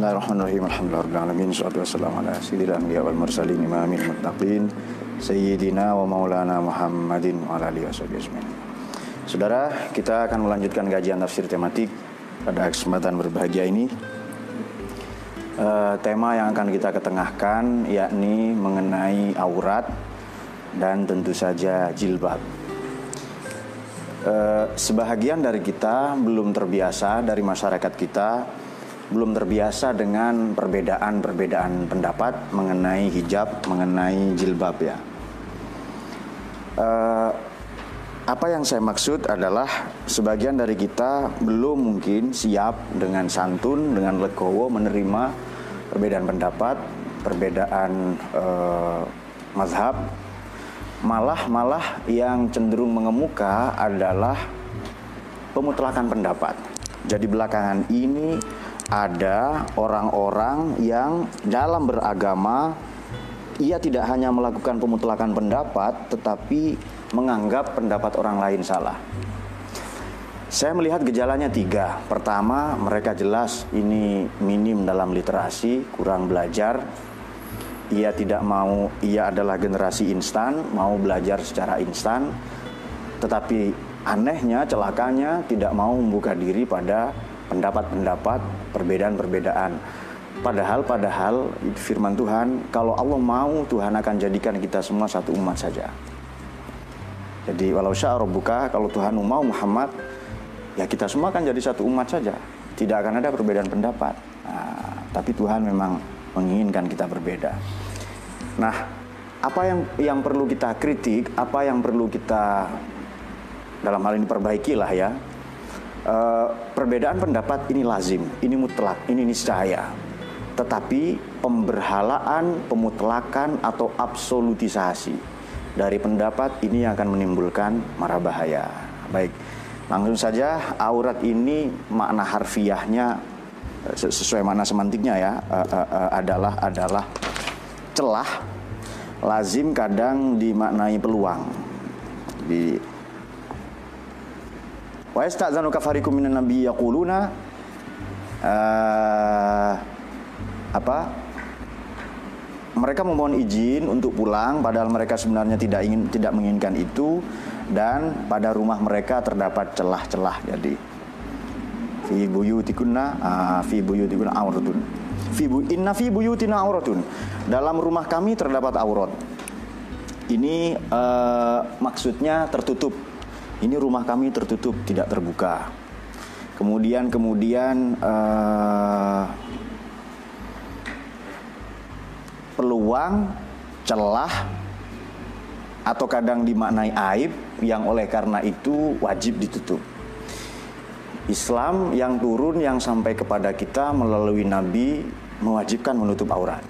Bismillahirrahmanirrahim. Alhamdulillahirrahmanirrahim. Assalamualaikum Sayyidina wa maulana Muhammadin wa ala alihi washabihi ajmain. Saudara, kita akan melanjutkan kajian tafsir tematik pada kesempatan berbahagia ini. Tema yang akan kita ketengahkan yakni mengenai aurat dan tentu saja jilbab. Sebahagian dari kita belum terbiasa, dari masyarakat kita belum terbiasa dengan perbedaan-perbedaan pendapat mengenai hijab, mengenai jilbab ya. Apa yang saya maksud adalah sebagian dari kita belum mungkin siap dengan santun, dengan legowo menerima perbedaan pendapat, perbedaan mazhab. Malah yang cenderung mengemuka adalah pemutlakan pendapat. Jadi belakangan ini ada orang-orang yang dalam beragama ia tidak hanya melakukan pemutlakan pendapat, tetapi menganggap pendapat orang lain salah. Saya melihat gejalanya tiga. Pertama, mereka jelas ini minim dalam literasi, kurang belajar. Ia tidak mau, ia adalah generasi instan, mau belajar secara instan. Tetapi anehnya, celakanya tidak mau membuka diri pada pendapat-pendapat, perbedaan-perbedaan. Padahal firman Tuhan, kalau Allah mau, Tuhan akan jadikan kita semua satu umat saja. Jadi walau syaa rabbuka, kalau Tuhan mau Muhammad, ya kita semua akan jadi satu umat saja. Tidak akan ada perbedaan pendapat. Nah, tapi Tuhan memang menginginkan kita berbeda. Nah, apa yang perlu kita kritik, apa yang perlu kita dalam hal ini perbaikilah ya. Perbedaan pendapat ini lazim, ini mutlak, ini niscaya. Tetapi pemberhalaan, pemutlakan atau absolutisasi dari pendapat ini yang akan menimbulkan mara bahaya. Baik, langsung saja aurat ini makna harfiahnya sesuai makna semantiknya ya, adalah celah, lazim kadang dimaknai peluang. Jadi wa yasta'dzanu kafarikum minan nabiyyi yaquluna mereka memohon izin untuk pulang padahal mereka sebenarnya tidak menginginkan itu, dan pada rumah mereka terdapat celah-celah. Jadi fi buyutikunna auratun, fi buyutina auratun, dalam rumah kami terdapat aurat. Ini maksudnya tertutup. Ini rumah kami tertutup, tidak terbuka. Kemudian peluang, celah, atau kadang dimaknai aib yang oleh karena itu wajib ditutup. Islam yang turun, yang sampai kepada kita melalui Nabi, mewajibkan menutup aurat.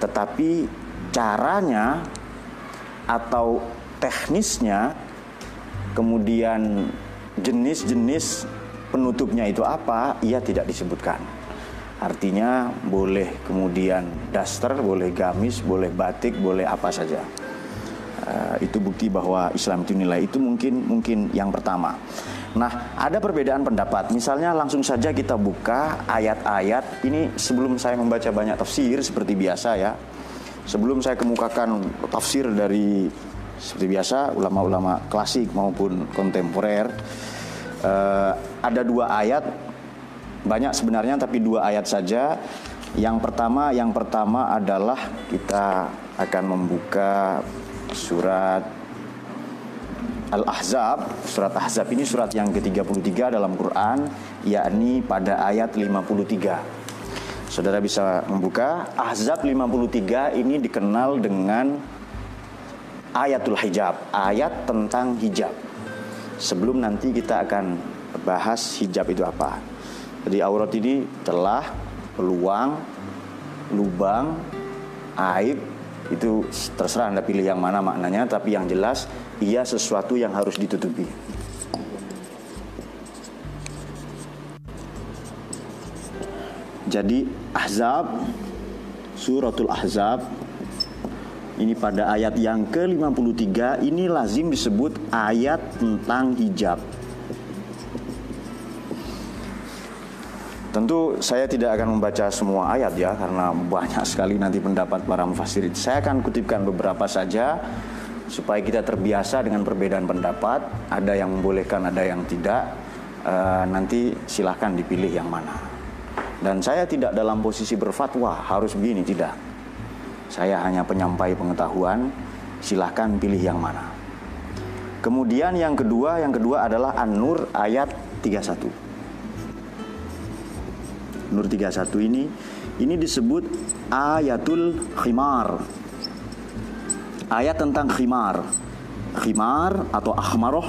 Tetapi caranya atau teknisnya, kemudian jenis-jenis penutupnya itu apa, ia tidak disebutkan. Artinya boleh kemudian daster, boleh gamis, boleh batik, boleh apa saja. Itu bukti bahwa Islam itu nilai. Itu mungkin yang pertama. Nah, ada perbedaan pendapat. Misalnya langsung saja kita buka ayat-ayat. Ini sebelum saya membaca banyak tafsir seperti biasa ya. Sebelum saya kemukakan tafsir dari seperti biasa ulama-ulama klasik maupun kontemporer, ada dua ayat, banyak sebenarnya tapi dua ayat saja. Yang pertama adalah kita akan membuka surat Al-Ahzab. Surat Ahzab ini surat yang ke-33 dalam Quran, yakni pada ayat 53. Saudara bisa membuka Ahzab 53. Ini dikenal dengan Ayatul hijab, ayat tentang hijab. Sebelum nanti kita akan bahas hijab itu apa. Jadi aurat ini celah, peluang, lubang, aib. Itu terserah Anda pilih yang mana maknanya, tapi yang jelas ia sesuatu yang harus ditutupi. Jadi Ahzab, suratul Ahzab, ini pada ayat yang ke-53, ini lazim disebut ayat tentang hijab. Tentu saya tidak akan membaca semua ayat ya, karena banyak sekali nanti pendapat para mufassirin. Saya akan kutipkan beberapa saja supaya kita terbiasa dengan perbedaan pendapat. Ada yang membolehkan, ada yang tidak. Nanti silahkan dipilih yang mana. Dan saya tidak dalam posisi berfatwa harus begini, tidak. Saya hanya penyampai pengetahuan. Silahkan pilih yang mana. Kemudian yang kedua adalah An-Nur ayat 31. Nur 31 ini disebut Ayatul Khimar. Ayat tentang khimar. Khimar atau ahmaroh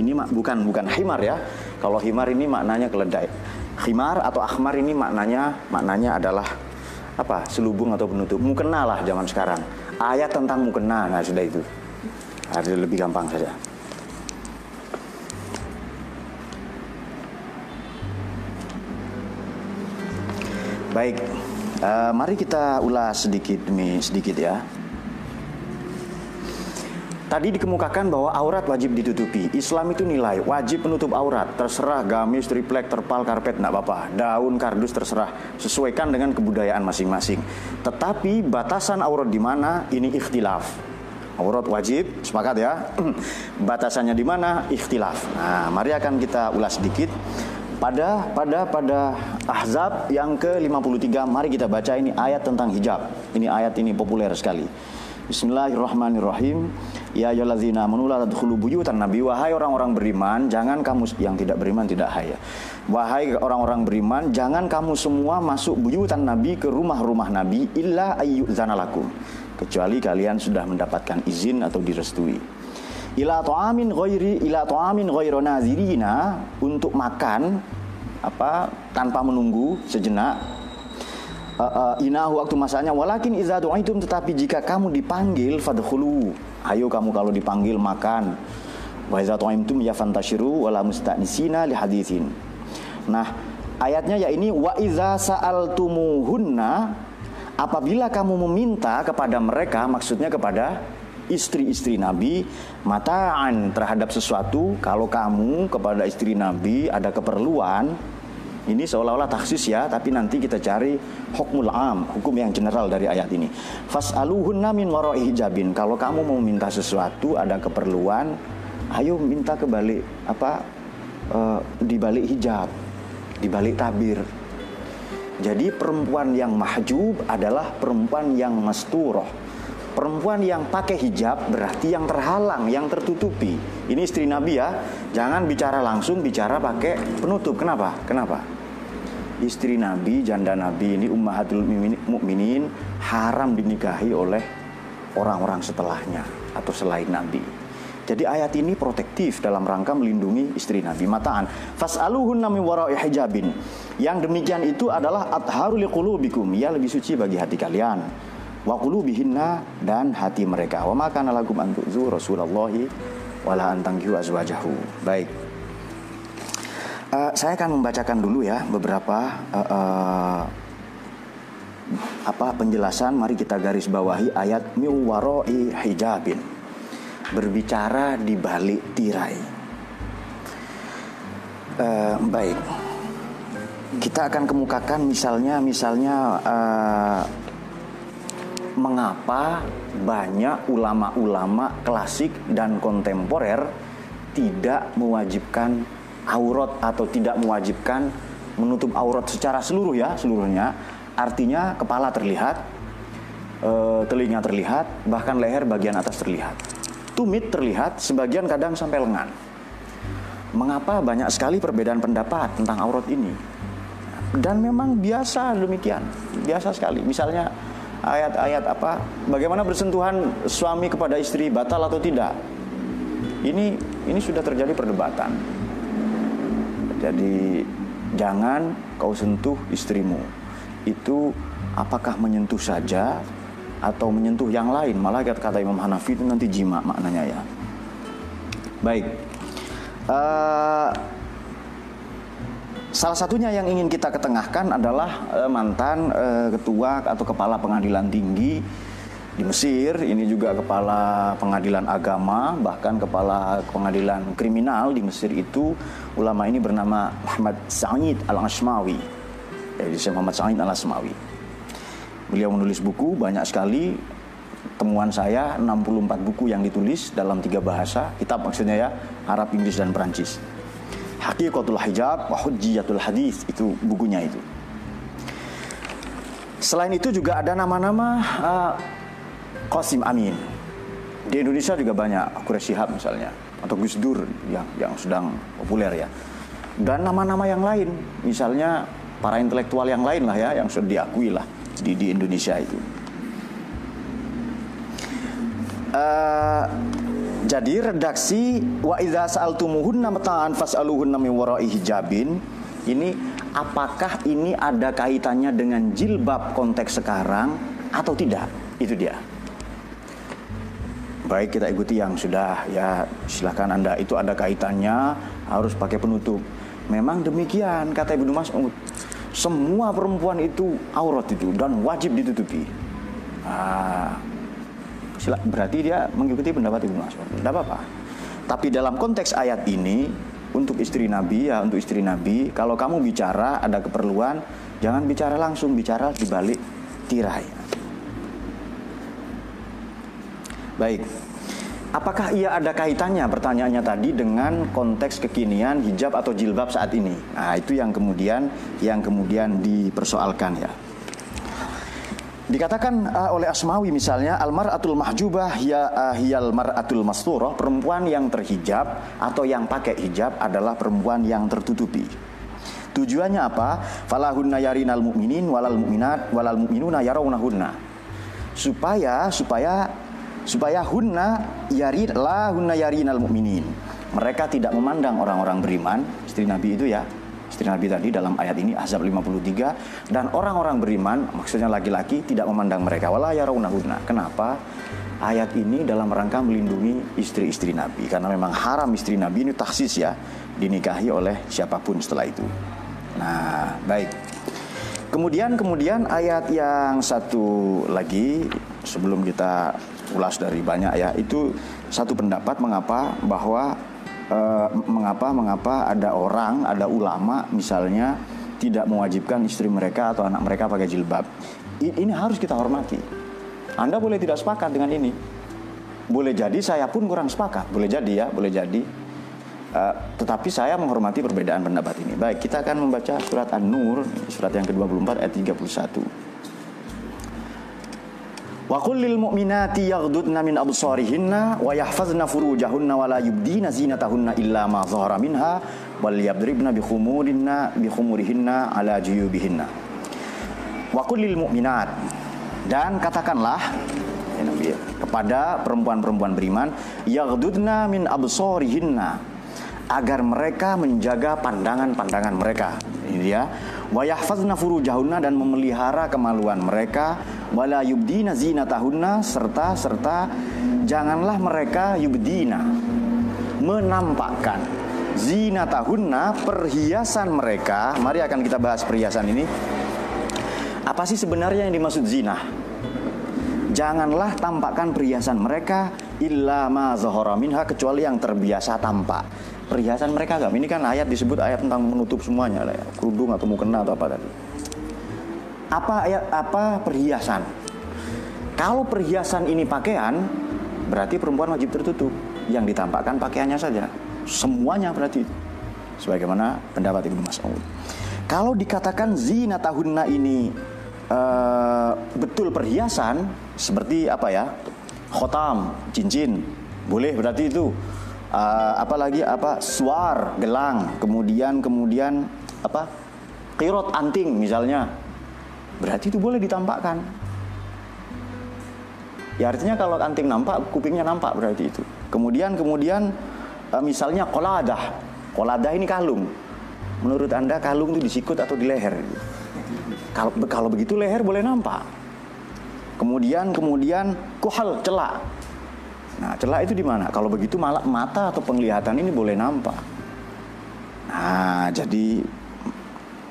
ini bukan khimar ya. Kalau khimar ini maknanya keledai. Khimar atau ahmar ini maknanya adalah apa? Selubung atau penutup. Mukena lah zaman sekarang. Ayat tentang mukena, nah sudah itu. Harus lebih gampang saja. Baik, mari kita ulas sedikit demi sedikit ya. Tadi dikemukakan bahwa aurat wajib ditutupi. Islam itu nilai wajib menutup aurat. Terserah gamis, triplek, terpal, karpet, enggak apa-apa. Daun, kardus, terserah. Sesuaikan dengan kebudayaan masing-masing. Tetapi batasan aurat di mana ini ikhtilaf. Aurat wajib, sepakat ya. Batasannya di mana ikhtilaf. Nah, mari akan kita ulas sedikit. Pada Ahzab yang ke-53, mari kita baca ini ayat tentang hijab. Ini ayat ini populer sekali. Bismillahirrahmanirrahim. Ya ayyuhallazina amanu la tadkhulu buyutan nabi. Wahai orang-orang beriman, jangan kamu yang tidak beriman tidak haya. Wahai orang-orang beriman, jangan kamu semua masuk buyutan nabi ke rumah-rumah nabi illa ayyuzana lakum. Kecuali kalian sudah mendapatkan izin atau direstui. Ila ta'amin ghairi nazirina, untuk makan apa tanpa menunggu sejenak. Inahu waktu masanya, walakin iza du'aitum, tetapi jika kamu dipanggil fadkhulu, ayo kamu kalau dipanggil makan. Wa iza ta'amtum ya fantashiru wala musta'nisina li haditsin. Nah, ayatnya ya ini wa iza sa'altumuhunna, apabila kamu meminta kepada mereka, maksudnya kepada istri-istri Nabi, mataan terhadap sesuatu. Kalau kamu kepada istri Nabi ada keperluan, ini seolah-olah taksis ya, tapi nanti kita cari hukmul am, hukum yang general dari ayat ini. Fas'aluhunna min wara'i hijabin. Kalau kamu mau minta sesuatu, ada keperluan, ayo minta kebalik di balik hijab, di balik tabir. Jadi perempuan yang mahjub adalah perempuan yang masturoh. Perempuan yang pakai hijab berarti yang terhalang, yang tertutupi. Ini istri Nabi ya. Jangan bicara langsung, bicara pakai penutup. Kenapa? Istri Nabi, janda Nabi ini ummahatul mukminin, haram dinikahi oleh orang-orang setelahnya atau selain Nabi. Jadi ayat ini protektif dalam rangka melindungi istri Nabi. Mataan fas'aluhunna min wara'i hijabin. Yang demikian itu adalah atharu liqulubikum, ya lebih suci bagi hati kalian. Wa qulubihinna, dan hati mereka. Wa ma kana lakum an tu'zu rasulullahi wala an tankihu azwajahu. Baik. Saya akan membacakan dulu ya beberapa penjelasan. Mari kita garis bawahi ayat miwara'i hijabin. Berbicara di balik tirai. Baik. Kita akan kemukakan misalnya mengapa banyak ulama-ulama klasik dan kontemporer tidak mewajibkan aurat atau tidak mewajibkan menutup aurat secara seluruhnya. Artinya kepala terlihat, telinga terlihat, bahkan leher bagian atas terlihat, tumit terlihat, sebagian kadang sampai lengan. Mengapa banyak sekali perbedaan pendapat tentang aurat ini? Dan memang biasa demikian, biasa sekali. Misalnya ayat-ayat bagaimana bersentuhan suami kepada istri batal atau tidak, ini sudah terjadi perdebatan. Jadi jangan kau sentuh istrimu, itu apakah menyentuh saja atau menyentuh yang lain? Malah kata Imam Hanafi itu nanti jima maknanya ya. Baik, salah satunya yang ingin kita ketengahkan adalah mantan ketua atau kepala pengadilan tinggi di Mesir. Ini juga kepala pengadilan agama, bahkan kepala pengadilan kriminal di Mesir itu. Ulama ini bernama Muhammad Sa'id Al-Asmawi. yaitu Syekh Muhammad Sa'id Al-Asmawi. Beliau menulis buku banyak sekali, temuan saya 64 buku yang ditulis dalam 3 bahasa, kitab maksudnya ya, Arab, Inggris, dan Perancis. Haqiqatul Hijab wa Hujjiyatul Hadis, itu bukunya itu. Selain itu juga ada nama-nama Qasim Amin. Di Indonesia juga banyak, Quraish Shihab misalnya, atau Gus Dur yang sedang populer ya. Dan nama-nama yang lain, misalnya para intelektual yang lain lah ya, yang sudah diakui lah di Indonesia itu. Jadi redaksi wa idza sa'altumuhunna mata'an fas'aluhunna min wara'i hijabin ini, apakah ini ada kaitannya dengan jilbab konteks sekarang atau tidak? Itu dia. Baik, kita ikuti yang sudah ya, silakan Anda. Itu ada kaitannya, harus pakai penutup. Memang demikian kata Ibnu Mas'ud. Semua perempuan itu aurat itu dan wajib ditutupi. Berarti dia mengikuti pendapat Ibnu Mas'ud, tidak apa-apa. Tapi dalam konteks ayat ini, untuk istri Nabi ya, untuk istri Nabi, kalau kamu bicara ada keperluan, jangan bicara langsung, bicara di balik tirai. Baik, apakah ia ada kaitannya, pertanyaannya tadi, dengan konteks kekinian hijab atau jilbab saat ini? Nah, itu yang kemudian dipersoalkan ya. Dikatakan oleh Asmawi misalnya, almar'atul mahjubah hiyal mar'atul masturah, perempuan yang terhijab atau yang pakai hijab adalah perempuan yang tertutupi. Tujuannya apa? Falahunna yarinal mu'minin walal mu'minat walal mu'minuna yarawnahunna. Supaya hunna yarin la hunna yarinal mu'minin. Mereka tidak memandang orang-orang beriman, istri Nabi itu ya. Istri Nabi tadi dalam ayat ini Ahzab 53, dan orang-orang beriman maksudnya laki-laki tidak memandang mereka, wala yarawnahunna. Kenapa? Ayat ini dalam rangka melindungi istri-istri Nabi, karena memang haram istri Nabi ini takhsis ya, dinikahi oleh siapapun setelah itu. Nah, baik. Kemudian ayat yang satu lagi sebelum kita ulas dari banyak ya, itu satu pendapat mengapa ada orang, ada ulama misalnya tidak mewajibkan istri mereka atau anak mereka pakai jilbab. Ini harus kita hormati. Anda boleh tidak sepakat dengan ini. Boleh jadi saya pun kurang sepakat. Boleh jadi ya, boleh jadi. Tetapi saya menghormati perbedaan pendapat ini. Baik, kita akan membaca surat An-Nur, surat yang ke-24 ayat 31. Wa qul lil mu'minati yaghdudna min absarihinna wa yahfazna furujahunna wa la yubdina zinatahunna illa ma zahara minha wal yadribna bi khumurihinna ala juyubihinna. Wa qul lil mu'minat, dan katakanlah kepada perempuan-perempuan beriman, yaghdudna min absarihinna, agar mereka menjaga pandangan-pandangan mereka. Ini dia. Wa yahfazna furujahunna, dan memelihara kemaluan mereka, wala yubdina zinatahunna, serta janganlah mereka yubdina menampakkan zinatahunna, perhiasan mereka. Mari akan kita bahas perhiasan ini. Apa sih sebenarnya yang dimaksud zina? Janganlah tampakkan perhiasan mereka, illa ma zahara minha, kecuali yang terbiasa tampak. Perhiasan mereka enggak. Ini kan ayat disebut ayat tentang menutup semuanya lah ya. Kerudung atau mukena atau apa tadi. Apa perhiasan? Kalau perhiasan ini pakaian, berarti perempuan wajib tertutup. Yang ditampakkan pakaiannya saja. Semuanya berarti. Sebagaimana pendapat Ibnu Mas'ud. Kalau dikatakan zinatahunna ini betul perhiasan, seperti apa ya? Khotam, cincin. Boleh berarti itu. Suar, gelang, kemudian apa? Qirot, anting misalnya. Berarti itu boleh ditampakkan. Ya artinya kalau anting nampak, kupingnya nampak berarti itu. Kemudian misalnya qoladah. Qoladah ini kalung. Menurut Anda kalung itu di sikut atau di leher? Kalau begitu leher boleh nampak. Kemudian kuhal, celak. Nah, celak itu di mana? Kalau begitu malah mata atau penglihatan ini boleh nampak. Nah, jadi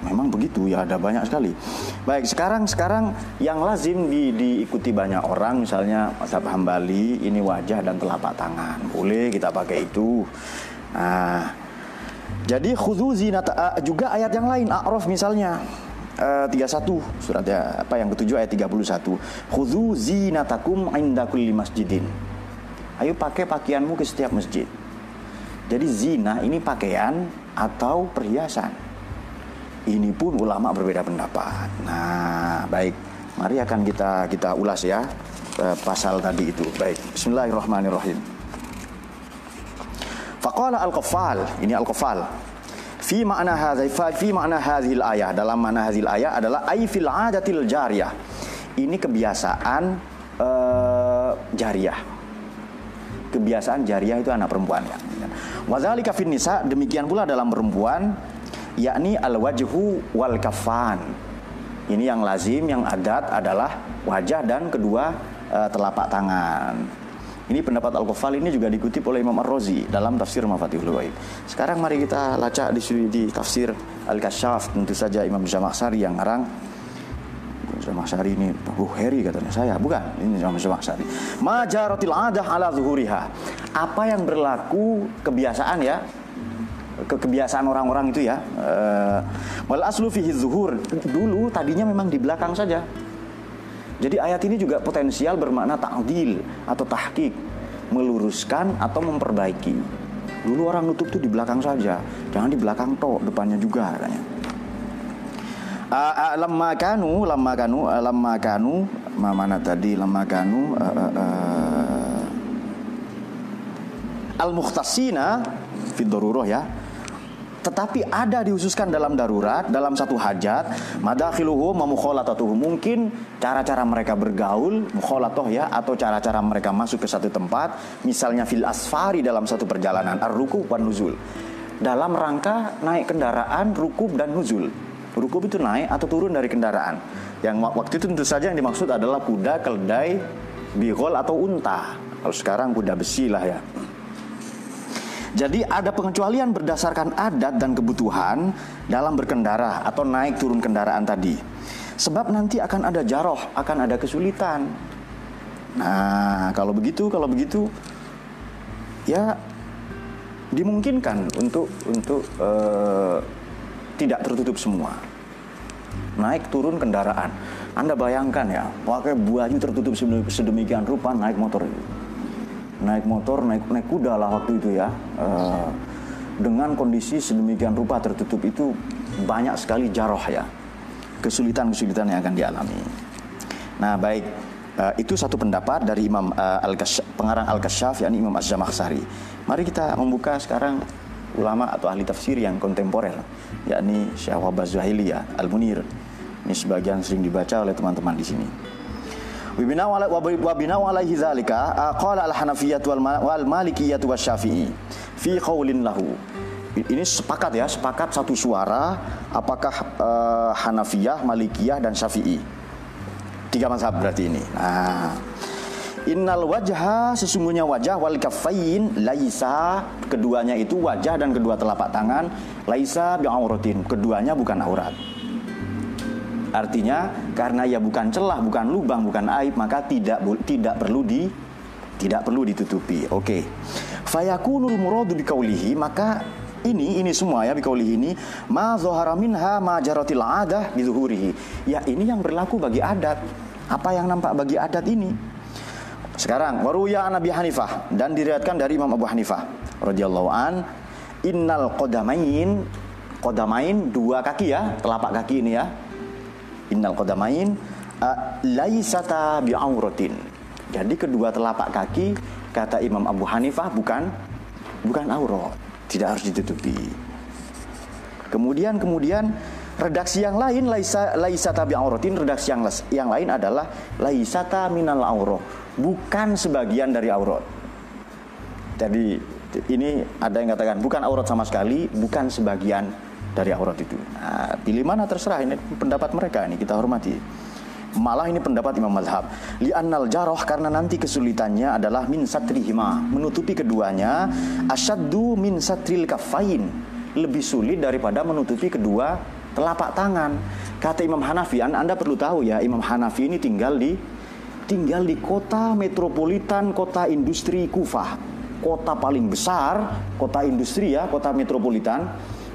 memang begitu ya, ada banyak sekali. Baik, sekarang yang lazim diikuti banyak orang misalnya mazhab Hambali, ini wajah dan telapak tangan. Boleh kita pakai itu. Nah, jadi khudzu zinata, juga ayat yang lain A'raf misalnya. 31 surat apa yang ke-7 ayat 31. Khudzu zinatakum 'inda kulli masjidin. Ayo pakai pakaianmu ke setiap masjid. Jadi zina ini pakaian atau perhiasan. Ini pun ulama berbeda pendapat. Nah, baik. Mari akan kita ulas ya pasal tadi itu. Baik. Bismillahirrahmanirrahim. Faqala al-Qafal, ini al-Qafal. Fi ma'na hadza fi ma'na hadhil ayah, dalam makna hadhil ayah adalah ai fil 'adatil jariyah. Ini kebiasaan jariyah. Kebiasaan jariyah itu anak perempuan ya. Wa dzalika fin nisa, demikian pula dalam perempuan, yakni al wajhu wal kafan. Ini yang lazim, yang adat adalah wajah dan kedua telapak tangan. Ini pendapat Al-Qafal, ini juga dikutip oleh Imam Ar-Razi dalam tafsir Mafatihul Bait. Sekarang mari kita lacak di tafsir Al-Kasyaf, tentu saja Imam Zamakhsyari yang ngarang. Zamakhsyari ini Bukhari katanya, saya bukan, ini Imam Zamakhsyari. Majaratil adah ala zuhuriha. Apa yang berlaku kebiasaan ya? Kebiasaan orang-orang itu ya. Wal aslu fihi zuhur. Dulu tadinya memang di belakang saja. Jadi ayat ini juga potensial bermakna ta'dil atau tahqiq, meluruskan atau memperbaiki. Dulu orang nutup tuh di belakang saja, jangan di belakang toh, depannya juga katanya. Al-mukhtasina fi darurah ya. Tetapi ada dihususkan dalam darurat, dalam satu hajat, madakhiluhu mamukholatatuhu, mungkin cara-cara mereka bergaul, mukholatoh ya, atau cara-cara mereka masuk ke satu tempat, misalnya fil asfari, dalam satu perjalanan, ar-rukub wan nuzul, dalam rangka naik kendaraan, rukub dan nuzul. Rukub itu naik atau turun dari kendaraan. Yang waktu itu tentu saja yang dimaksud adalah kuda, keledai, bigol atau unta. Kalau sekarang kuda besi lah ya. Jadi ada pengecualian berdasarkan adat dan kebutuhan dalam berkendara atau naik turun kendaraan tadi. Sebab nanti akan ada jaroh, akan ada kesulitan. Nah, kalau begitu ya dimungkinkan untuk tidak tertutup semua. Naik turun kendaraan. Anda bayangkan ya, pakai baju tertutup sedemikian rupa naik motor. Naik kuda lah waktu itu ya, dengan kondisi sedemikian rupa tertutup itu banyak sekali jaroh ya, kesulitan yang akan dialami. Nah baik, itu satu pendapat dari Imam pengarang Al-Kasyaf, yakni Imam Az-Zamakhsyari. Mari kita membuka sekarang ulama atau ahli tafsir yang kontemporer, yakni Syekh Wahbah Az-Zuhaili ya, Al-Munir. Ini sebagian sering dibaca oleh teman-teman di sini. Wabinau alaihi dzalika qala al-Hanafiyyah wal Malikiyyah wa Syafi'i fi qaulin lahu. Ini sepakat satu suara, apakah Hanafiyah, Malikiyah dan Syafi'i. Tiga mazhab berarti ini. Nah, innal wajha, sesungguhnya wajah, wal kaffayn, laisa, keduanya itu wajah dan kedua telapak tangan, laisa bi'auratin, keduanya bukan aurat. Artinya karena ya bukan celah, bukan lubang, bukan aib, maka tidak perlu ditutupi. Oke. Fayakunul muradu biqaulihi, maka ini semua ya, biqaulihi ini ma zahara minha ma jaratil adah bi zuhurihi. Ya ini yang berlaku bagi adat. Apa yang nampak bagi adat ini? Sekarang waruya Nabi Hanifah, dan diriwayatkan dari Imam Abu Hanifah radhiyallahu an, innal qadamain, dua kaki ya, telapak kaki ini ya. Innal qadamain laisata bi'auratin. Jadi kedua telapak kaki kata Imam Abu Hanifah bukan aurat, tidak harus ditutupi. Kemudian redaksi yang lain laisata bi'auratin, redaksi yang lain adalah laisata minal aurah, bukan sebagian dari aurat. Jadi ini ada yang katakan bukan aurat sama sekali, bukan sebagian dari aurat itu. Nah, pilih mana terserah, ini pendapat mereka, ini kita hormati. Malah ini pendapat Imam Mazhab. Li'annal jaroh, karena nanti kesulitannya adalah min satrihima, menutupi keduanya, asyaddu min satril kafain, lebih sulit daripada menutupi kedua telapak tangan. Kata Imam Hanafi, Anda perlu tahu ya, Imam Hanafi ini tinggal di kota metropolitan, kota industri Kufah. Kota paling besar, kota industri ya, kota metropolitan.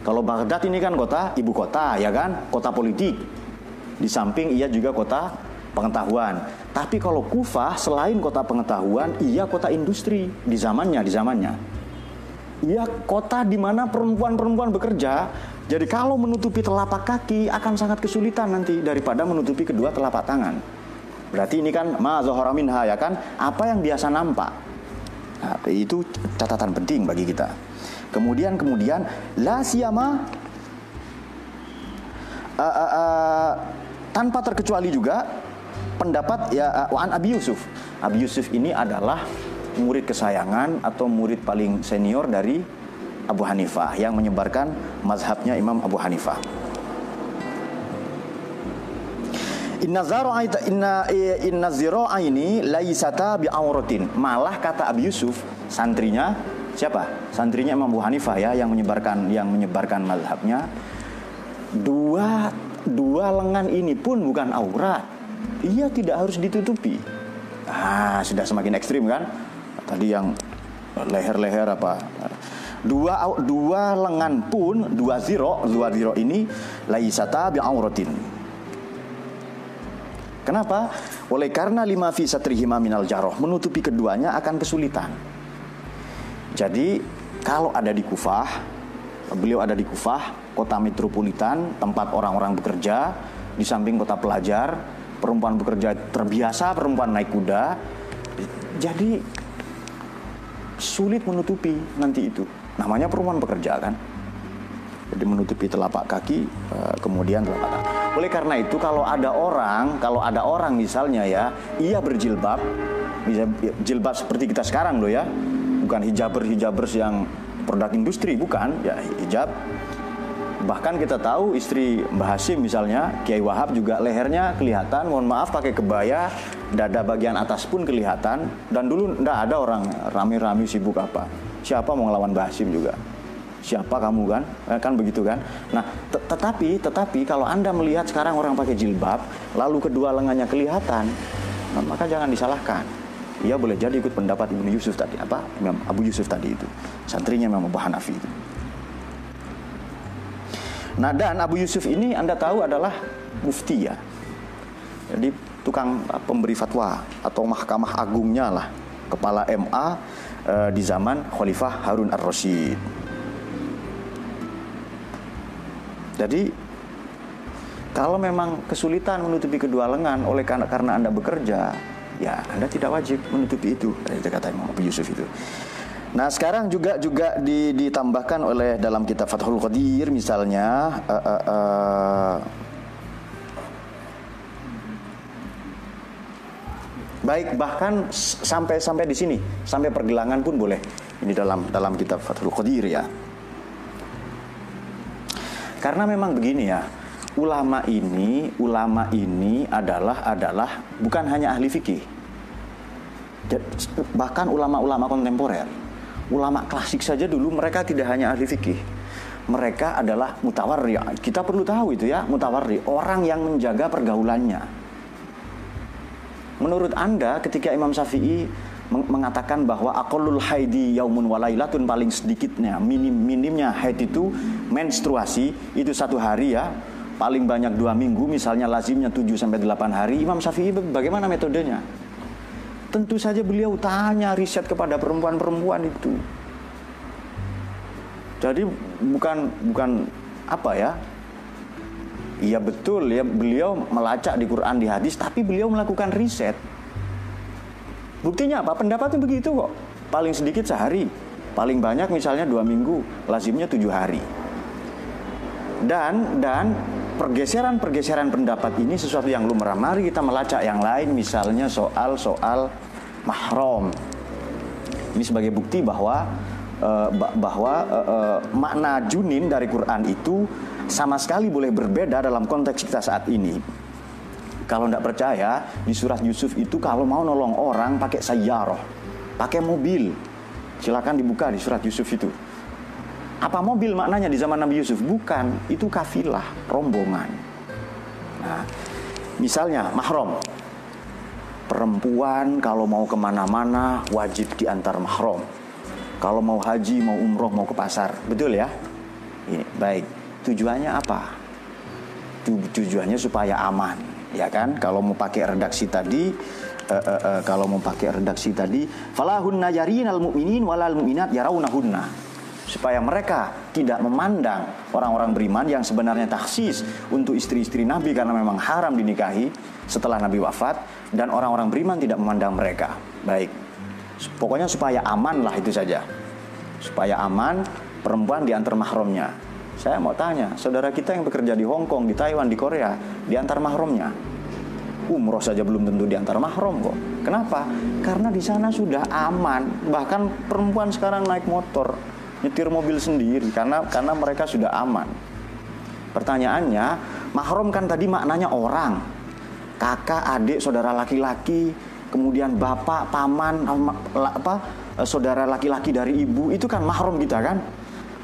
Kalau Baghdad ini kan ibu kota ya kan, kota politik. Di samping ia juga kota pengetahuan. Tapi kalau Kufah selain kota pengetahuan, ia kota industri di zamannya. Ia kota di mana perempuan-perempuan bekerja. Jadi kalau menutupi telapak kaki akan sangat kesulitan nanti daripada menutupi kedua telapak tangan. Berarti ini kan ma zahara minha, ya kan, apa yang biasa nampak. Nah, itu catatan penting bagi kita. Kemudian la siyama tanpa terkecuali juga pendapat ya An Abi Yusuf. Abi Yusuf ini adalah murid kesayangan atau murid paling senior dari Abu Hanifah yang menyebarkan mazhabnya Imam Abu Hanifah. Inna zira'a ini laisata bi'auratin. Malah kata Abi Yusuf, santrinya siapa? Santrinya Imam Abu Hanifah ya yang menyebarkan mazhabnya. Dua lengan ini pun bukan aurat, ia tidak harus ditutupi. Ah, sudah semakin ekstrim kan? Tadi yang leher-leher apa? Dua lengan pun, dua ziro ini laisata bi'auratin. Kenapa? Oleh karena lima fi satrihima minal jaroh, menutupi keduanya akan kesulitan. Jadi kalau ada di Kufah, beliau ada di Kufah, kota metropolitan, tempat orang-orang bekerja, di samping kota pelajar, perempuan bekerja terbiasa, perempuan naik kuda. Jadi sulit menutupi nanti itu. Namanya perempuan bekerja kan. Jadi menutupi telapak kaki, kemudian telapak tangan. Oleh karena itu kalau ada orang misalnya ya, ia berjilbab, jilbab seperti kita sekarang loh ya. Bukan hijabers yang produk industri, bukan ya, hijab. Bahkan kita tahu istri Mbah Hasim misalnya, Kiai Wahab juga lehernya kelihatan, mohon maaf pakai kebaya, dada bagian atas pun kelihatan. Dan dulu nggak ada orang rame-rame sibuk apa, siapa mau ngelawan Mbah Hasim juga, siapa kamu kan, kan begitu kan. Nah tetapi kalau Anda melihat sekarang orang pakai jilbab lalu kedua lengannya kelihatan, nah, maka jangan disalahkan. Ia boleh jadi ikut pendapat Imam Abu Yusuf tadi itu, santrinya Imam Abu Hanafi itu. Nah, dan Abu Yusuf ini Anda tahu adalah mufti ya. Jadi tukang pemberi fatwa atau mahkamah agungnya lah, kepala MA di zaman Khalifah Harun Ar-Rasyid. Jadi kalau memang kesulitan menutupi kedua lengan oleh karena Anda bekerja, ya, Anda tidak wajib menutupi itu, kata Imam Abu Yusuf itu. Nah, sekarang juga ditambahkan oleh dalam kitab Fathul Qadir misalnya, baik, bahkan sampai di sini, sampai pergelangan pun boleh. Ini dalam kitab Fathul Qadir ya. Karena memang begini ya. Ulama ini adalah bukan hanya ahli fikih. Bahkan ulama-ulama kontemporer, ulama klasik saja dulu mereka tidak hanya ahli fikih. Mereka adalah mutawarri. Kita perlu tahu itu ya, mutawarri, orang yang menjaga pergaulannya. Menurut Anda ketika Imam Syafi'i mengatakan bahwa aqallul haidi yaumun walailatun, paling sedikitnya, minimnya haid itu menstruasi itu satu hari ya. Paling banyak 2 minggu misalnya, lazimnya 7-8 hari. Imam Syafi'i bagaimana metodenya? Tentu saja beliau tanya, riset kepada perempuan-perempuan itu. Jadi bukan apa ya? Iya betul ya, beliau melacak di Quran, di hadis, tapi beliau melakukan riset. Buktinya apa? Pendapatnya begitu kok. Paling sedikit sehari, paling banyak misalnya 2 minggu, lazimnya 7 hari. Dan pergeseran pendapat ini sesuatu yang lumrah. Mari kita melacak yang lain, misalnya soal mahram. Ini sebagai bukti bahwa makna junin dari Quran itu sama sekali boleh berbeda dalam konteks kita saat ini. Kalau tidak percaya, di surat Yusuf itu kalau mau nolong orang pakai sayyaroh, pakai mobil. Silakan dibuka di surat Yusuf itu. Apa mobil maknanya di zaman Nabi Yusuf? Bukan, itu kafilah, rombongan. Nah, misalnya mahram. Perempuan kalau mau kemana-mana wajib diantar mahram. Kalau mau haji, mau umroh, mau ke pasar, betul ya? Ini, baik, tujuannya apa? tujuannya supaya aman, ya kan? Kalau mau pakai redaksi tadi, falahun najarinal mu'minin walal mu'minat yarawnahunna, supaya mereka tidak memandang orang-orang beriman yang sebenarnya taksis untuk istri-istri Nabi karena memang haram dinikahi setelah Nabi wafat, dan orang-orang beriman tidak memandang mereka. Baik, pokoknya supaya aman lah, itu saja. Supaya aman perempuan diantar mahramnya. Saya mau tanya, saudara kita yang bekerja di Hong Kong, di Taiwan, di Korea, diantar mahramnya? Umroh saja belum tentu diantar mahram kok. Kenapa? Karena di sana sudah aman. Bahkan perempuan sekarang naik motor, nyetir mobil sendiri karena mereka sudah aman. Pertanyaannya, mahram kan tadi maknanya orang, kakak, adik, saudara laki-laki, kemudian bapak, paman, saudara laki-laki dari ibu, itu kan mahram kita kan.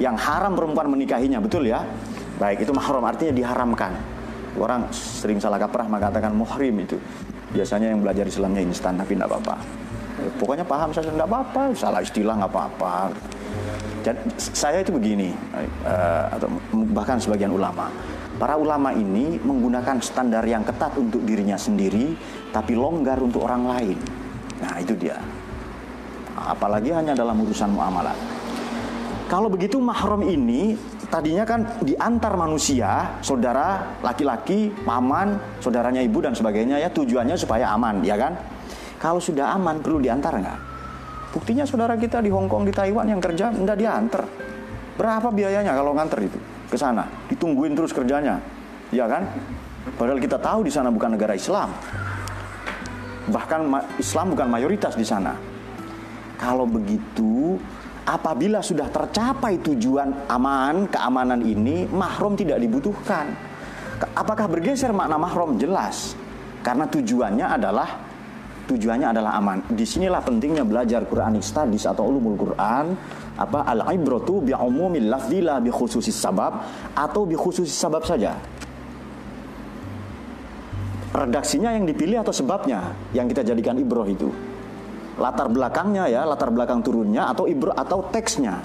Yang haram perempuan menikahinya, betul ya? Baik, itu mahram artinya diharamkan. Orang sering salah kaprah mengatakan muhrim itu. Biasanya yang belajar Islamnya instan, tapi tidak apa-apa. Pokoknya paham saya, tidak apa-apa, salah istilah nggak apa-apa. Jadi, saya itu begini, atau bahkan sebagian ulama. Para ulama ini menggunakan standar yang ketat untuk dirinya sendiri, tapi longgar untuk orang lain. Nah, itu dia. Apalagi hanya dalam urusan muamalah. Kalau begitu mahram ini tadinya kan diantar manusia, saudara, laki-laki, paman, saudaranya ibu dan sebagainya, ya tujuannya supaya aman, ya kan? Kalau sudah aman perlu diantar nggak? Buktinya saudara kita di Hong Kong, di Taiwan yang kerja, enggak diantar. Berapa biayanya kalau nganter itu ke sana? Ditungguin terus kerjanya, ya kan? Padahal kita tahu di sana bukan negara Islam. Bahkan Islam bukan mayoritas di sana. Kalau begitu, apabila sudah tercapai tujuan aman, keamanan ini, mahram tidak dibutuhkan. Apakah bergeser makna mahram? Jelas. Karena tujuannya adalah aman. Disinilah pentingnya belajar Quranic Studies atau ulumul Quran, al-ibratu bi umumil lafzi la bi khususis sabab, atau bi khususis sabab saja. Redaksinya yang dipilih atau sebabnya yang kita jadikan ibroh itu. Latar belakangnya ya, latar belakang turunnya, atau ibroh atau teksnya.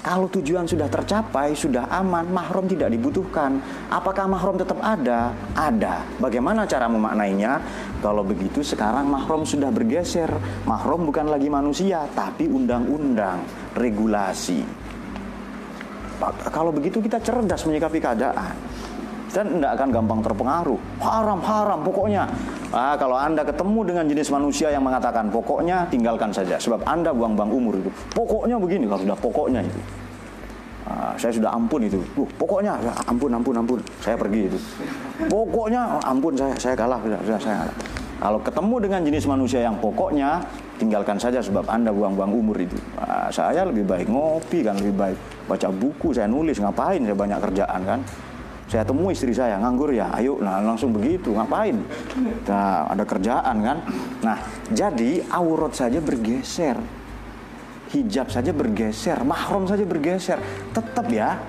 Kalau tujuan sudah tercapai, sudah aman, mahram tidak dibutuhkan. Apakah mahram tetap ada? Ada. Bagaimana cara memaknainya? Kalau begitu sekarang mahram sudah bergeser. Mahram bukan lagi manusia, tapi undang-undang, regulasi. Kalau begitu kita cerdas menyikapi keadaan. Kita tidak akan gampang terpengaruh. Haram, pokoknya. Ah, kalau Anda ketemu dengan jenis manusia yang mengatakan pokoknya, tinggalkan saja, sebab Anda buang-buang umur itu. Pokoknya begini, kalau sudah pokoknya itu. Ah, saya sudah ampun itu. Pokoknya ampun. Saya pergi itu. Pokoknya ampun, saya kalah, saya kalah. Kalau ketemu dengan jenis manusia yang pokoknya, tinggalkan saja sebab Anda buang-buang umur itu. Ah, saya lebih baik ngopi kan, lebih baik baca buku, saya nulis, ngapain saya banyak kerjaan kan. Saya temui istri saya, nganggur ya, ayo, nah langsung begitu, ngapain? Nah, ada kerjaan kan? Nah, jadi aurat saja bergeser, hijab saja bergeser, mahram saja bergeser, tetap ya,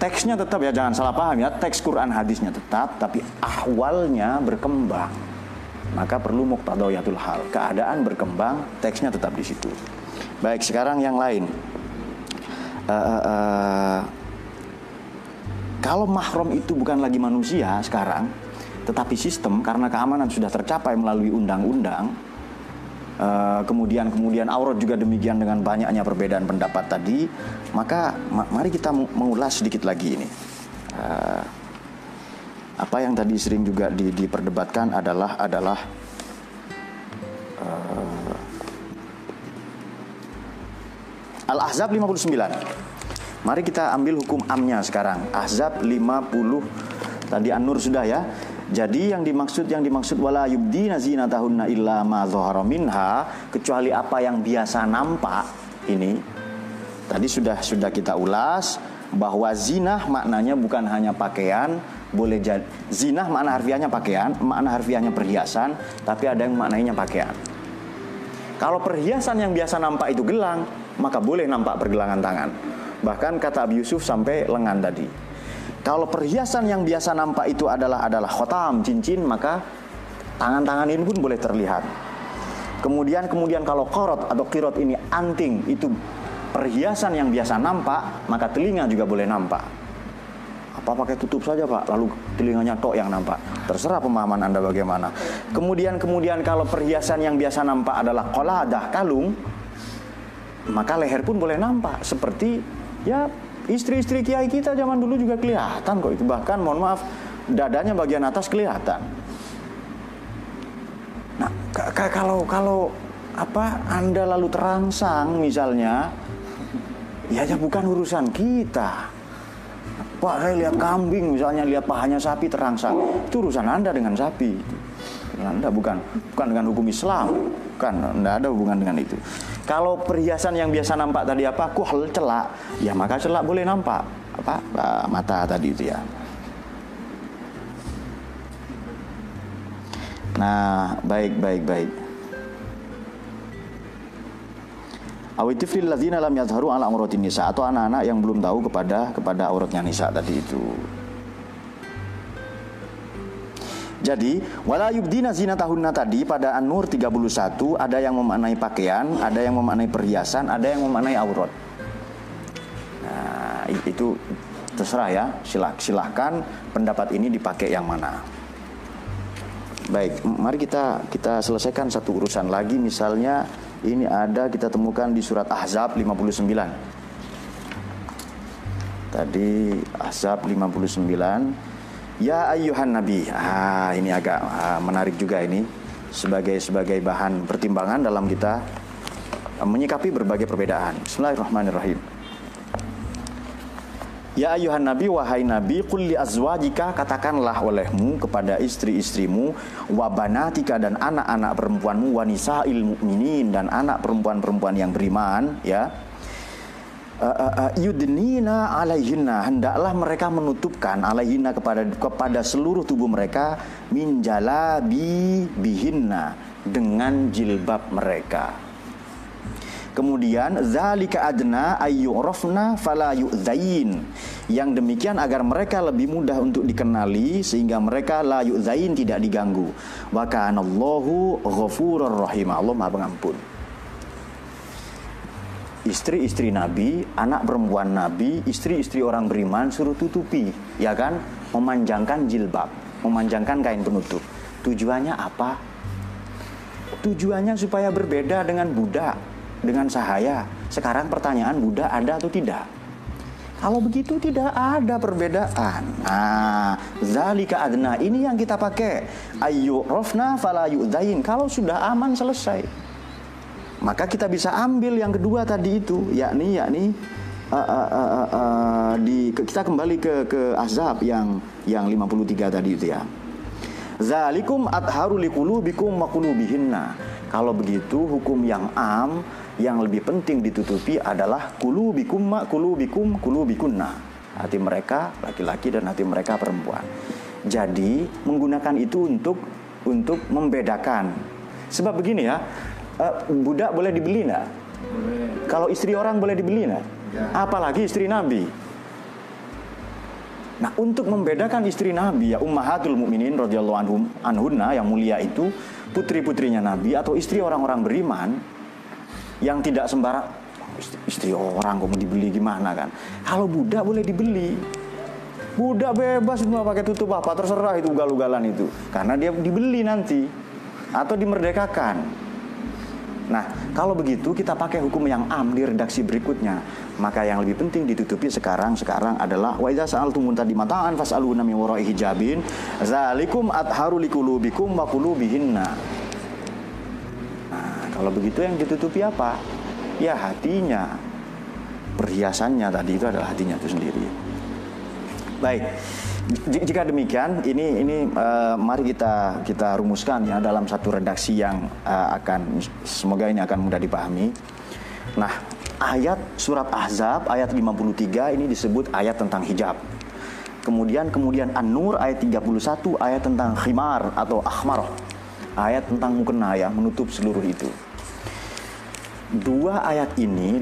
teksnya tetap ya, jangan salah paham ya, teks Quran hadisnya tetap, tapi ahwalnya berkembang. Maka perlu muqtadayatul hal, keadaan berkembang, teksnya tetap di situ. Baik, sekarang yang lain. Kalau mahram itu bukan lagi manusia sekarang, tetapi sistem, karena keamanan sudah tercapai melalui undang-undang, kemudian aurat juga demikian dengan banyaknya perbedaan pendapat tadi, maka mari kita mengulas sedikit lagi ini. Apa yang tadi sering juga diperdebatkan adalah Al-Ahzab 59. Mari kita ambil hukum amnya sekarang. Ahzab 50. Tadi An-Nur sudah ya. Jadi yang dimaksud wala yubdina zinatahunna illa ma dhahara minha, kecuali apa yang biasa nampak ini. Tadi sudah kita ulas bahwa zinah maknanya bukan hanya pakaian, boleh jadi zinah makna harfiahnya pakaian, makna harfiahnya perhiasan, tapi ada yang maknanya pakaian. Kalau perhiasan yang biasa nampak itu gelang, maka boleh nampak pergelangan tangan. Bahkan kata Abu Yusuf sampai lengan tadi. Kalau perhiasan yang biasa nampak itu adalah khotam, cincin, maka tangan-tangan ini pun boleh terlihat. Kemudian kalau korot atau kirot ini anting, itu perhiasan yang biasa nampak, maka telinga juga boleh nampak. Pak pakai tutup saja Pak, lalu telinganya tok yang nampak. Terserah pemahaman Anda bagaimana. Kemudian kalau perhiasan yang biasa nampak adalah qaladah, kalung, maka leher pun boleh nampak. Seperti ya istri-istri kiai kita zaman dulu juga kelihatan kok itu. Bahkan mohon maaf, dadanya bagian atas kelihatan. Nah, kalau apa Anda lalu terangsang misalnya, ya bukan urusan kita. Pak, saya lihat kambing misalnya, lihat pahanya sapi terangsang. Itu urusan Anda dengan sapi. Anda bukan dengan hukum Islam. Bukan, tidak ada hubungan dengan itu. Kalau perhiasan yang biasa nampak tadi apa? Kuhl, celak. Ya maka celak boleh nampak. Apa? Mata tadi itu ya. Nah, baik. Awitifil ladzina lam yadhharu ala auratin nisa, atau anak-anak yang belum tahu kepada auratnya nisa tadi itu. Jadi, wala yubdina zinatahunna tadi pada An-Nur 31 ada yang memaknai pakaian, ada yang memaknai perhiasan, ada yang memaknai aurat. Nah, itu terserah ya. Silahkan pendapat ini dipakai yang mana. Baik, mari kita selesaikan satu urusan lagi, misalnya ini ada kita temukan di surat Ahzab 59. Tadi Ahzab 59. Ya ayyuhan nabi. Ini agak menarik juga ini sebagai bahan pertimbangan dalam kita menyikapi berbagai perbedaan. Bismillahirrahmanirrahim. Ya ayuhan nabi, wahai nabi, qul li azwajika, katakanlah olehmu kepada istri-istrimu, wa banatika, dan anak-anak perempuanmu, wa nisa'il mu'minin, dan anak perempuan-perempuan yang beriman, ya. Yudnina alaihinna, hendaklah mereka menutupkan alaihinna kepada seluruh tubuh mereka, min jalabi bihinna, dengan jilbab mereka. Kemudian zalika adna ayyurafna fala yu'zain, yang demikian agar mereka lebih mudah untuk dikenali sehingga mereka la yu'zain, tidak diganggu. Wa kanallahu ghafurur rahim, Allah Maha Pengampun. Istri-istri Nabi, anak perempuan Nabi, istri-istri orang beriman suruh tutupi, ya kan? Memanjangkan jilbab, memanjangkan kain penutup. Tujuannya apa? Tujuannya supaya berbeda dengan budak, dengan sahaya. Sekarang pertanyaan, budak ada atau tidak? Kalau begitu tidak ada perbedaan. Nah, zalika adna, ini yang kita pakai. Ayyurafna fala yu'zain. Kalau sudah aman selesai, maka kita bisa ambil yang kedua tadi itu, kita kembali ke Ahzab yang 53 tadi itu ya. Zalikum atharu liqulubikum wa qulubihinna. Kalau begitu hukum yang am yang lebih penting ditutupi adalah kulubikum ma kulubikum kulubikunna, hati mereka laki-laki dan hati mereka perempuan. Jadi menggunakan itu untuk membedakan. Sebab begini ya, budak boleh dibeli nggak? Boleh. Kalau istri orang boleh dibeli nggak? Ya. Apalagi istri Nabi. Nah, untuk membedakan istri Nabi, ya ummahatul mukminin radhiyallahu anhunna, yang mulia itu putri-putrinya Nabi atau istri orang-orang beriman yang tidak sembarang istri orang kok mau dibeli gimana kan. Kalau budak boleh dibeli. Budak bebas mau pakai tutup apa terserah itu, ugal-ugalan itu, karena dia dibeli nanti atau dimerdekakan. Nah, kalau begitu kita pakai hukum yang am di redaksi berikutnya. Maka yang lebih penting ditutupi sekarang adalah wa idza sa'altumun tadi mata'an fas'aluna min wara'i hijabin zalikum atharu liqulubikum wa qulubihinna. Nah, kalau begitu yang ditutupi apa? Ya hatinya. Perhiasannya tadi itu adalah hatinya itu sendiri. Baik. Jika demikian, ini mari kita rumuskan ya dalam satu redaksi yang semoga ini akan mudah dipahami. Nah, ayat surat Ahzab ayat 53 ini disebut ayat tentang hijab. Kemudian An-Nur ayat 31 ayat tentang khimar atau akhmar, ayat tentang mukena ya, menutup seluruh itu. Dua ayat ini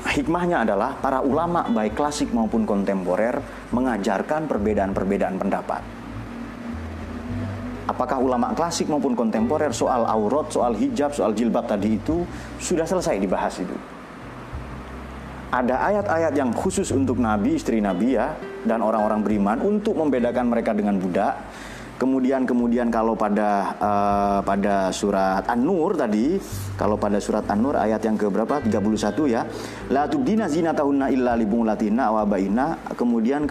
hikmahnya adalah para ulama baik klasik maupun kontemporer mengajarkan perbedaan-perbedaan pendapat. Apakah ulama klasik maupun kontemporer soal aurat, soal hijab, soal jilbab tadi itu sudah selesai dibahas itu. ada ayat-ayat yang khusus untuk Nabi, istri Nabi ya, dan orang-orang beriman untuk membedakan mereka dengan budak. Kemudian kalau pada pada surat An-Nur tadi, kalau pada surat An-Nur ayat yang keberapa? 31 ya. La tubdina zinatahunna illa libulatina wa baina. Kemudian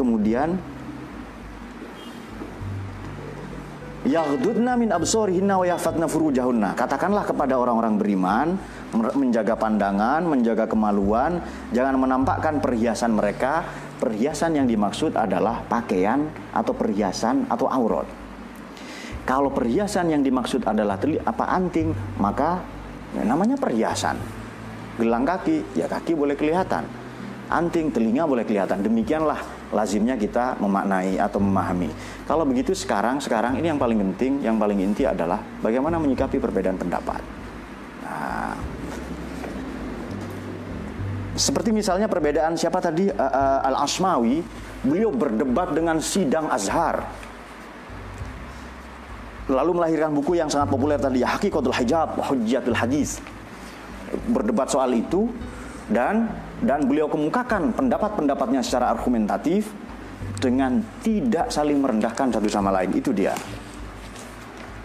yaghdudna min absorihinna wa yahfatna furujahunna. Katakanlah kepada orang-orang beriman menjaga pandangan, menjaga kemaluan, jangan menampakkan perhiasan mereka. Perhiasan yang dimaksud adalah pakaian atau perhiasan atau aurat. Kalau perhiasan yang dimaksud adalah anting, maka ya namanya perhiasan. Gelang kaki, ya kaki boleh kelihatan. Anting, telinga boleh kelihatan. Demikianlah lazimnya kita memaknai atau memahami. Kalau begitu sekarang ini yang paling penting, yang paling inti adalah bagaimana menyikapi perbedaan pendapat. Nah, seperti misalnya perbedaan siapa tadi, Al-Asmawi, beliau berdebat dengan sidang Azhar. Lalu melahirkan buku yang sangat populer tadi, Haqiqatul Hijab, Hujjatul Hadis. Berdebat soal itu dan beliau kemukakan pendapat-pendapatnya secara argumentatif dengan tidak saling merendahkan satu sama lain. Itu dia.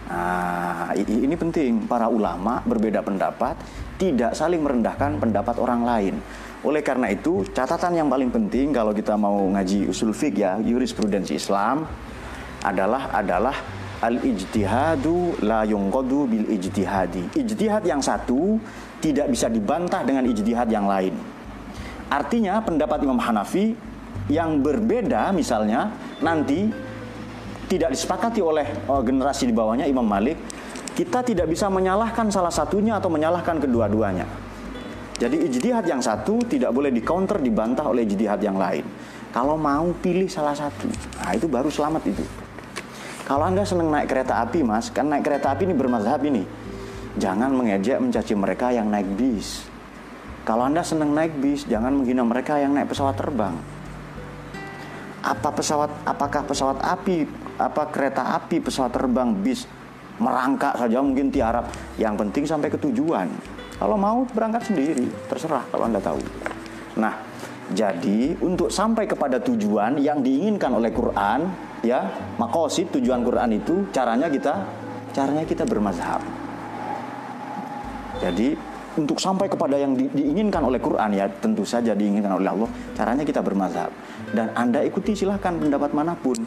Nah, ini penting, para ulama berbeda pendapat, tidak saling merendahkan pendapat orang lain. Oleh karena itu, catatan yang paling penting kalau kita mau ngaji usul fiqh ya, jurisprudensi Islam adalah al-ijtihadu la yunqadu bil ijtihadi. Ijtihad yang satu tidak bisa dibantah dengan ijtihad yang lain. Artinya pendapat Imam Hanafi yang berbeda misalnya nanti tidak disepakati oleh generasi di bawahnya Imam Malik, kita tidak bisa menyalahkan salah satunya atau menyalahkan kedua-duanya. Jadi ijtihad yang satu tidak boleh di-counter, dibantah oleh ijtihad yang lain. Kalau mau pilih salah satu, nah itu baru selamat itu. Kalau Anda senang naik kereta api, Mas, kan naik kereta api ini bermazhab ini. Jangan mengejek, mencaci mereka yang naik bis. Kalau Anda senang naik bis, jangan menghina mereka yang naik pesawat terbang. Apakah pesawat api, kereta api, pesawat terbang, bis, merangkak saja mungkin tiarap. Yang penting sampai ke tujuan. Kalau mau berangkat sendiri, terserah kalau Anda tahu. Nah, jadi untuk sampai kepada tujuan yang diinginkan oleh Quran, ya, maqasid tujuan Quran itu caranya kita bermazhab. Jadi untuk sampai kepada yang diinginkan oleh Quran, ya tentu saja diinginkan oleh Allah, caranya kita bermazhab. Dan Anda ikuti silahkan pendapat manapun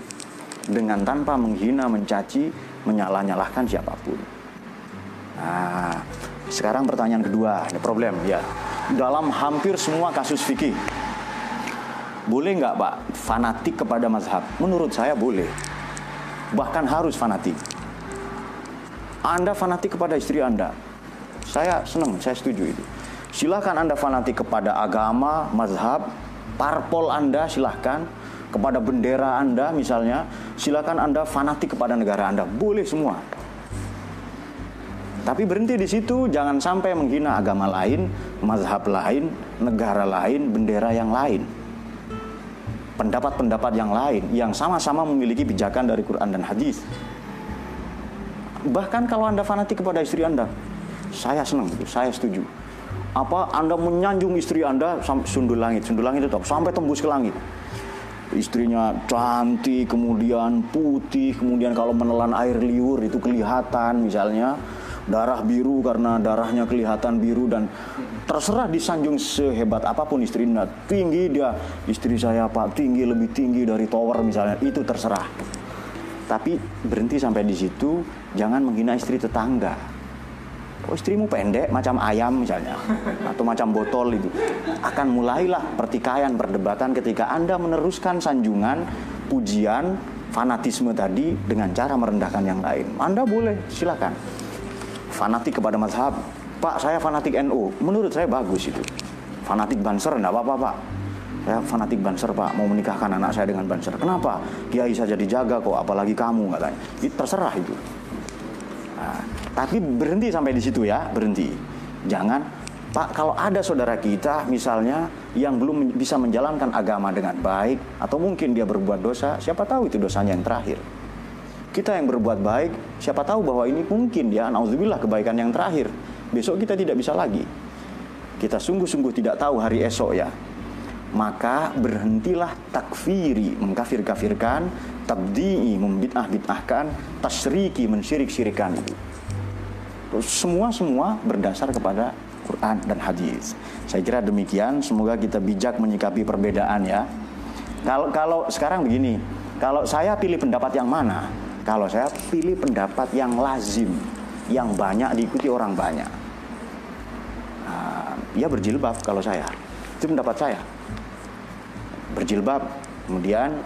dengan tanpa menghina, mencaci, menyalah-nyalahkan siapapun. Nah, sekarang pertanyaan kedua, problem ya. Dalam hampir semua kasus fikih, boleh nggak Pak fanatik kepada mazhab? Menurut saya boleh, bahkan harus fanatik. Anda fanatik kepada istri Anda, saya senang, saya setuju itu. Silahkan Anda fanatik kepada agama, mazhab, parpol Anda silahkan, kepada bendera Anda misalnya, silahkan Anda fanatik kepada negara Anda, boleh semua. Tapi berhenti di situ, jangan sampai menghina agama lain, mazhab lain, negara lain, bendera yang lain. Pendapat-pendapat yang lain yang sama-sama memiliki pijakan dari Quran dan hadis. Bahkan kalau Anda fanatik kepada istri Anda, saya senang, saya setuju. Apa Anda menyanjung istri Anda sundul langit itu sampai tembus ke langit. Istrinya cantik, kemudian putih, kemudian kalau menelan air liur itu kelihatan misalnya. Darah biru karena darahnya kelihatan biru, dan terserah disanjung sehebat apapun istri Anda. Tinggi dia, istri saya Pak tinggi, lebih tinggi dari tower misalnya, itu terserah. Tapi berhenti sampai di situ, jangan menghina istri tetangga. Oh istrimu pendek macam ayam misalnya, atau macam botol itu. Akan mulailah pertikaian, perdebatan ketika Anda meneruskan sanjungan, pujian, fanatisme tadi dengan cara merendahkan yang lain. Anda boleh, silakan. Fanatik kepada mazhab, Pak saya fanatik NU, menurut saya bagus itu. Fanatik Banser enggak apa-apa Pak, saya fanatik Banser Pak, mau menikahkan anak saya dengan Banser. Kenapa? Kiai saja dijaga kok, apalagi kamu katanya. Itu terserah itu. Nah, tapi berhenti sampai di situ ya, berhenti. Jangan Pak, kalau ada saudara kita misalnya yang belum bisa menjalankan agama dengan baik, atau mungkin dia berbuat dosa, siapa tahu itu dosanya yang terakhir. Kita yang berbuat baik, siapa tahu bahwa ini mungkin ya, na'udzubillah, kebaikan yang terakhir. Besok kita tidak bisa lagi. Kita sungguh-sungguh tidak tahu hari esok ya. maka berhentilah takfiri, mengkafir-kafirkan, tabdi'i, membid'ah-bid'ahkan, tasyriki, mensyirik-syirikan. Semua-semua berdasar kepada Quran dan hadis. Saya kira demikian, semoga kita bijak menyikapi perbedaan ya. Kalau sekarang begini, kalau saya pilih pendapat yang mana? Kalau saya pilih pendapat yang lazim, yang banyak diikuti orang banyak. Ya berjilbab kalau saya, itu pendapat saya. Berjilbab, kemudian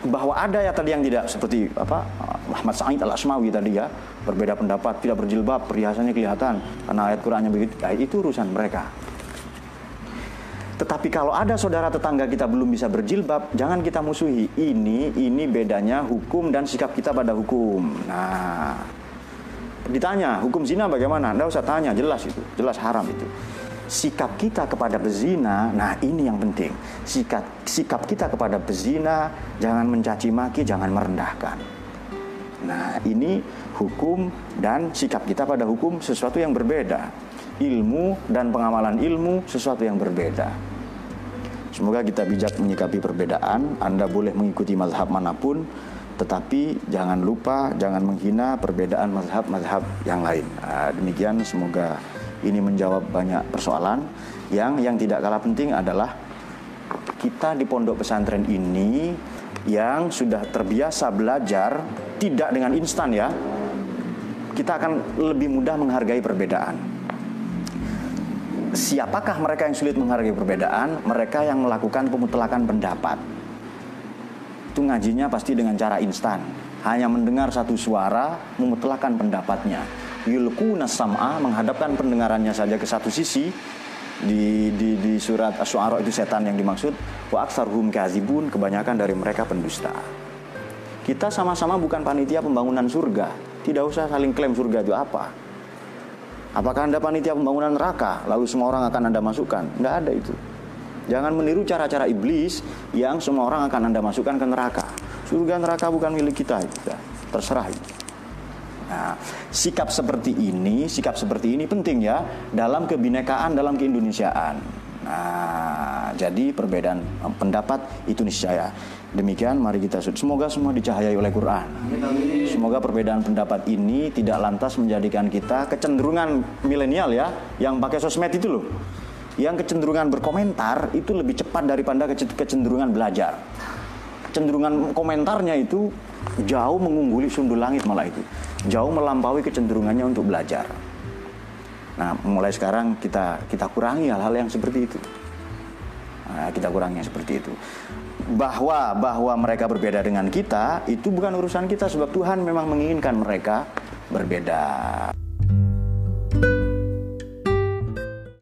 bahwa ada ya tadi yang tidak seperti apa Muhammad Sa'id Al-Asmawi tadi ya, berbeda pendapat, tidak berjilbab, perhiasannya kelihatan karena ayat Qur'annya begitu, ya, itu urusan mereka. Tetapi kalau ada saudara tetangga kita belum bisa berjilbab, jangan kita musuhi. Ini bedanya hukum dan sikap kita pada hukum. Nah, ditanya hukum zina bagaimana? Nggak usah tanya, jelas itu, jelas haram itu. Sikap kita kepada pezina, nah ini yang penting. Sikap kita kepada pezina, jangan mencaci maki, jangan merendahkan. Nah, ini hukum dan sikap kita pada hukum sesuatu yang berbeda. Ilmu dan pengamalan ilmu sesuatu yang berbeda. Semoga kita bijak menyikapi perbedaan. Anda boleh mengikuti mazhab manapun, tetapi jangan lupa, jangan menghina perbedaan mazhab-mazhab yang lain. Demikian, semoga ini menjawab banyak persoalan. Yang tidak kalah penting adalah kita di pondok pesantren ini yang sudah terbiasa belajar tidak dengan instan ya. Kita akan lebih mudah menghargai perbedaan. Siapakah mereka yang sulit menghargai perbedaan? Mereka yang melakukan pemutlakan pendapat. Itu ngajinya pasti dengan cara instan. Hanya mendengar satu suara, memutlakan pendapatnya. Yulquna sam'a, menghadapkan pendengarannya saja ke satu sisi. Di surat Asy-Syu'ara itu setan yang dimaksud. Wa aktsaruhum kadzibun, kebanyakan dari mereka pendusta. Kita sama-sama bukan panitia pembangunan surga. Tidak usah saling klaim surga itu apa. Apakah Anda panitia pembangunan neraka, lalu semua orang akan Anda masukkan? Nggak ada itu. Jangan meniru cara-cara iblis yang semua orang akan Anda masukkan ke neraka. Surga neraka bukan milik kita, itu terserah itu. Nah, sikap seperti ini penting ya dalam kebinekaan, dalam keindonesiaan. Nah, jadi perbedaan pendapat itu niscaya. Demikian, mari kita semoga semua dicahayai oleh Quran. Semoga perbedaan pendapat ini tidak lantas menjadikan kita kecenderungan milenial ya, yang pakai sosmed itu loh. Yang kecenderungan berkomentar itu lebih cepat daripada kecenderungan belajar. Kecenderungan komentarnya itu jauh mengungguli sundul langit, malah itu jauh melampaui kecenderungannya untuk belajar. Nah, mulai sekarang kita kurangi hal-hal yang seperti itu. Nah, kita kurangi yang seperti itu. Bahwa mereka berbeda dengan kita itu bukan urusan kita, sebab Tuhan memang menginginkan mereka berbeda.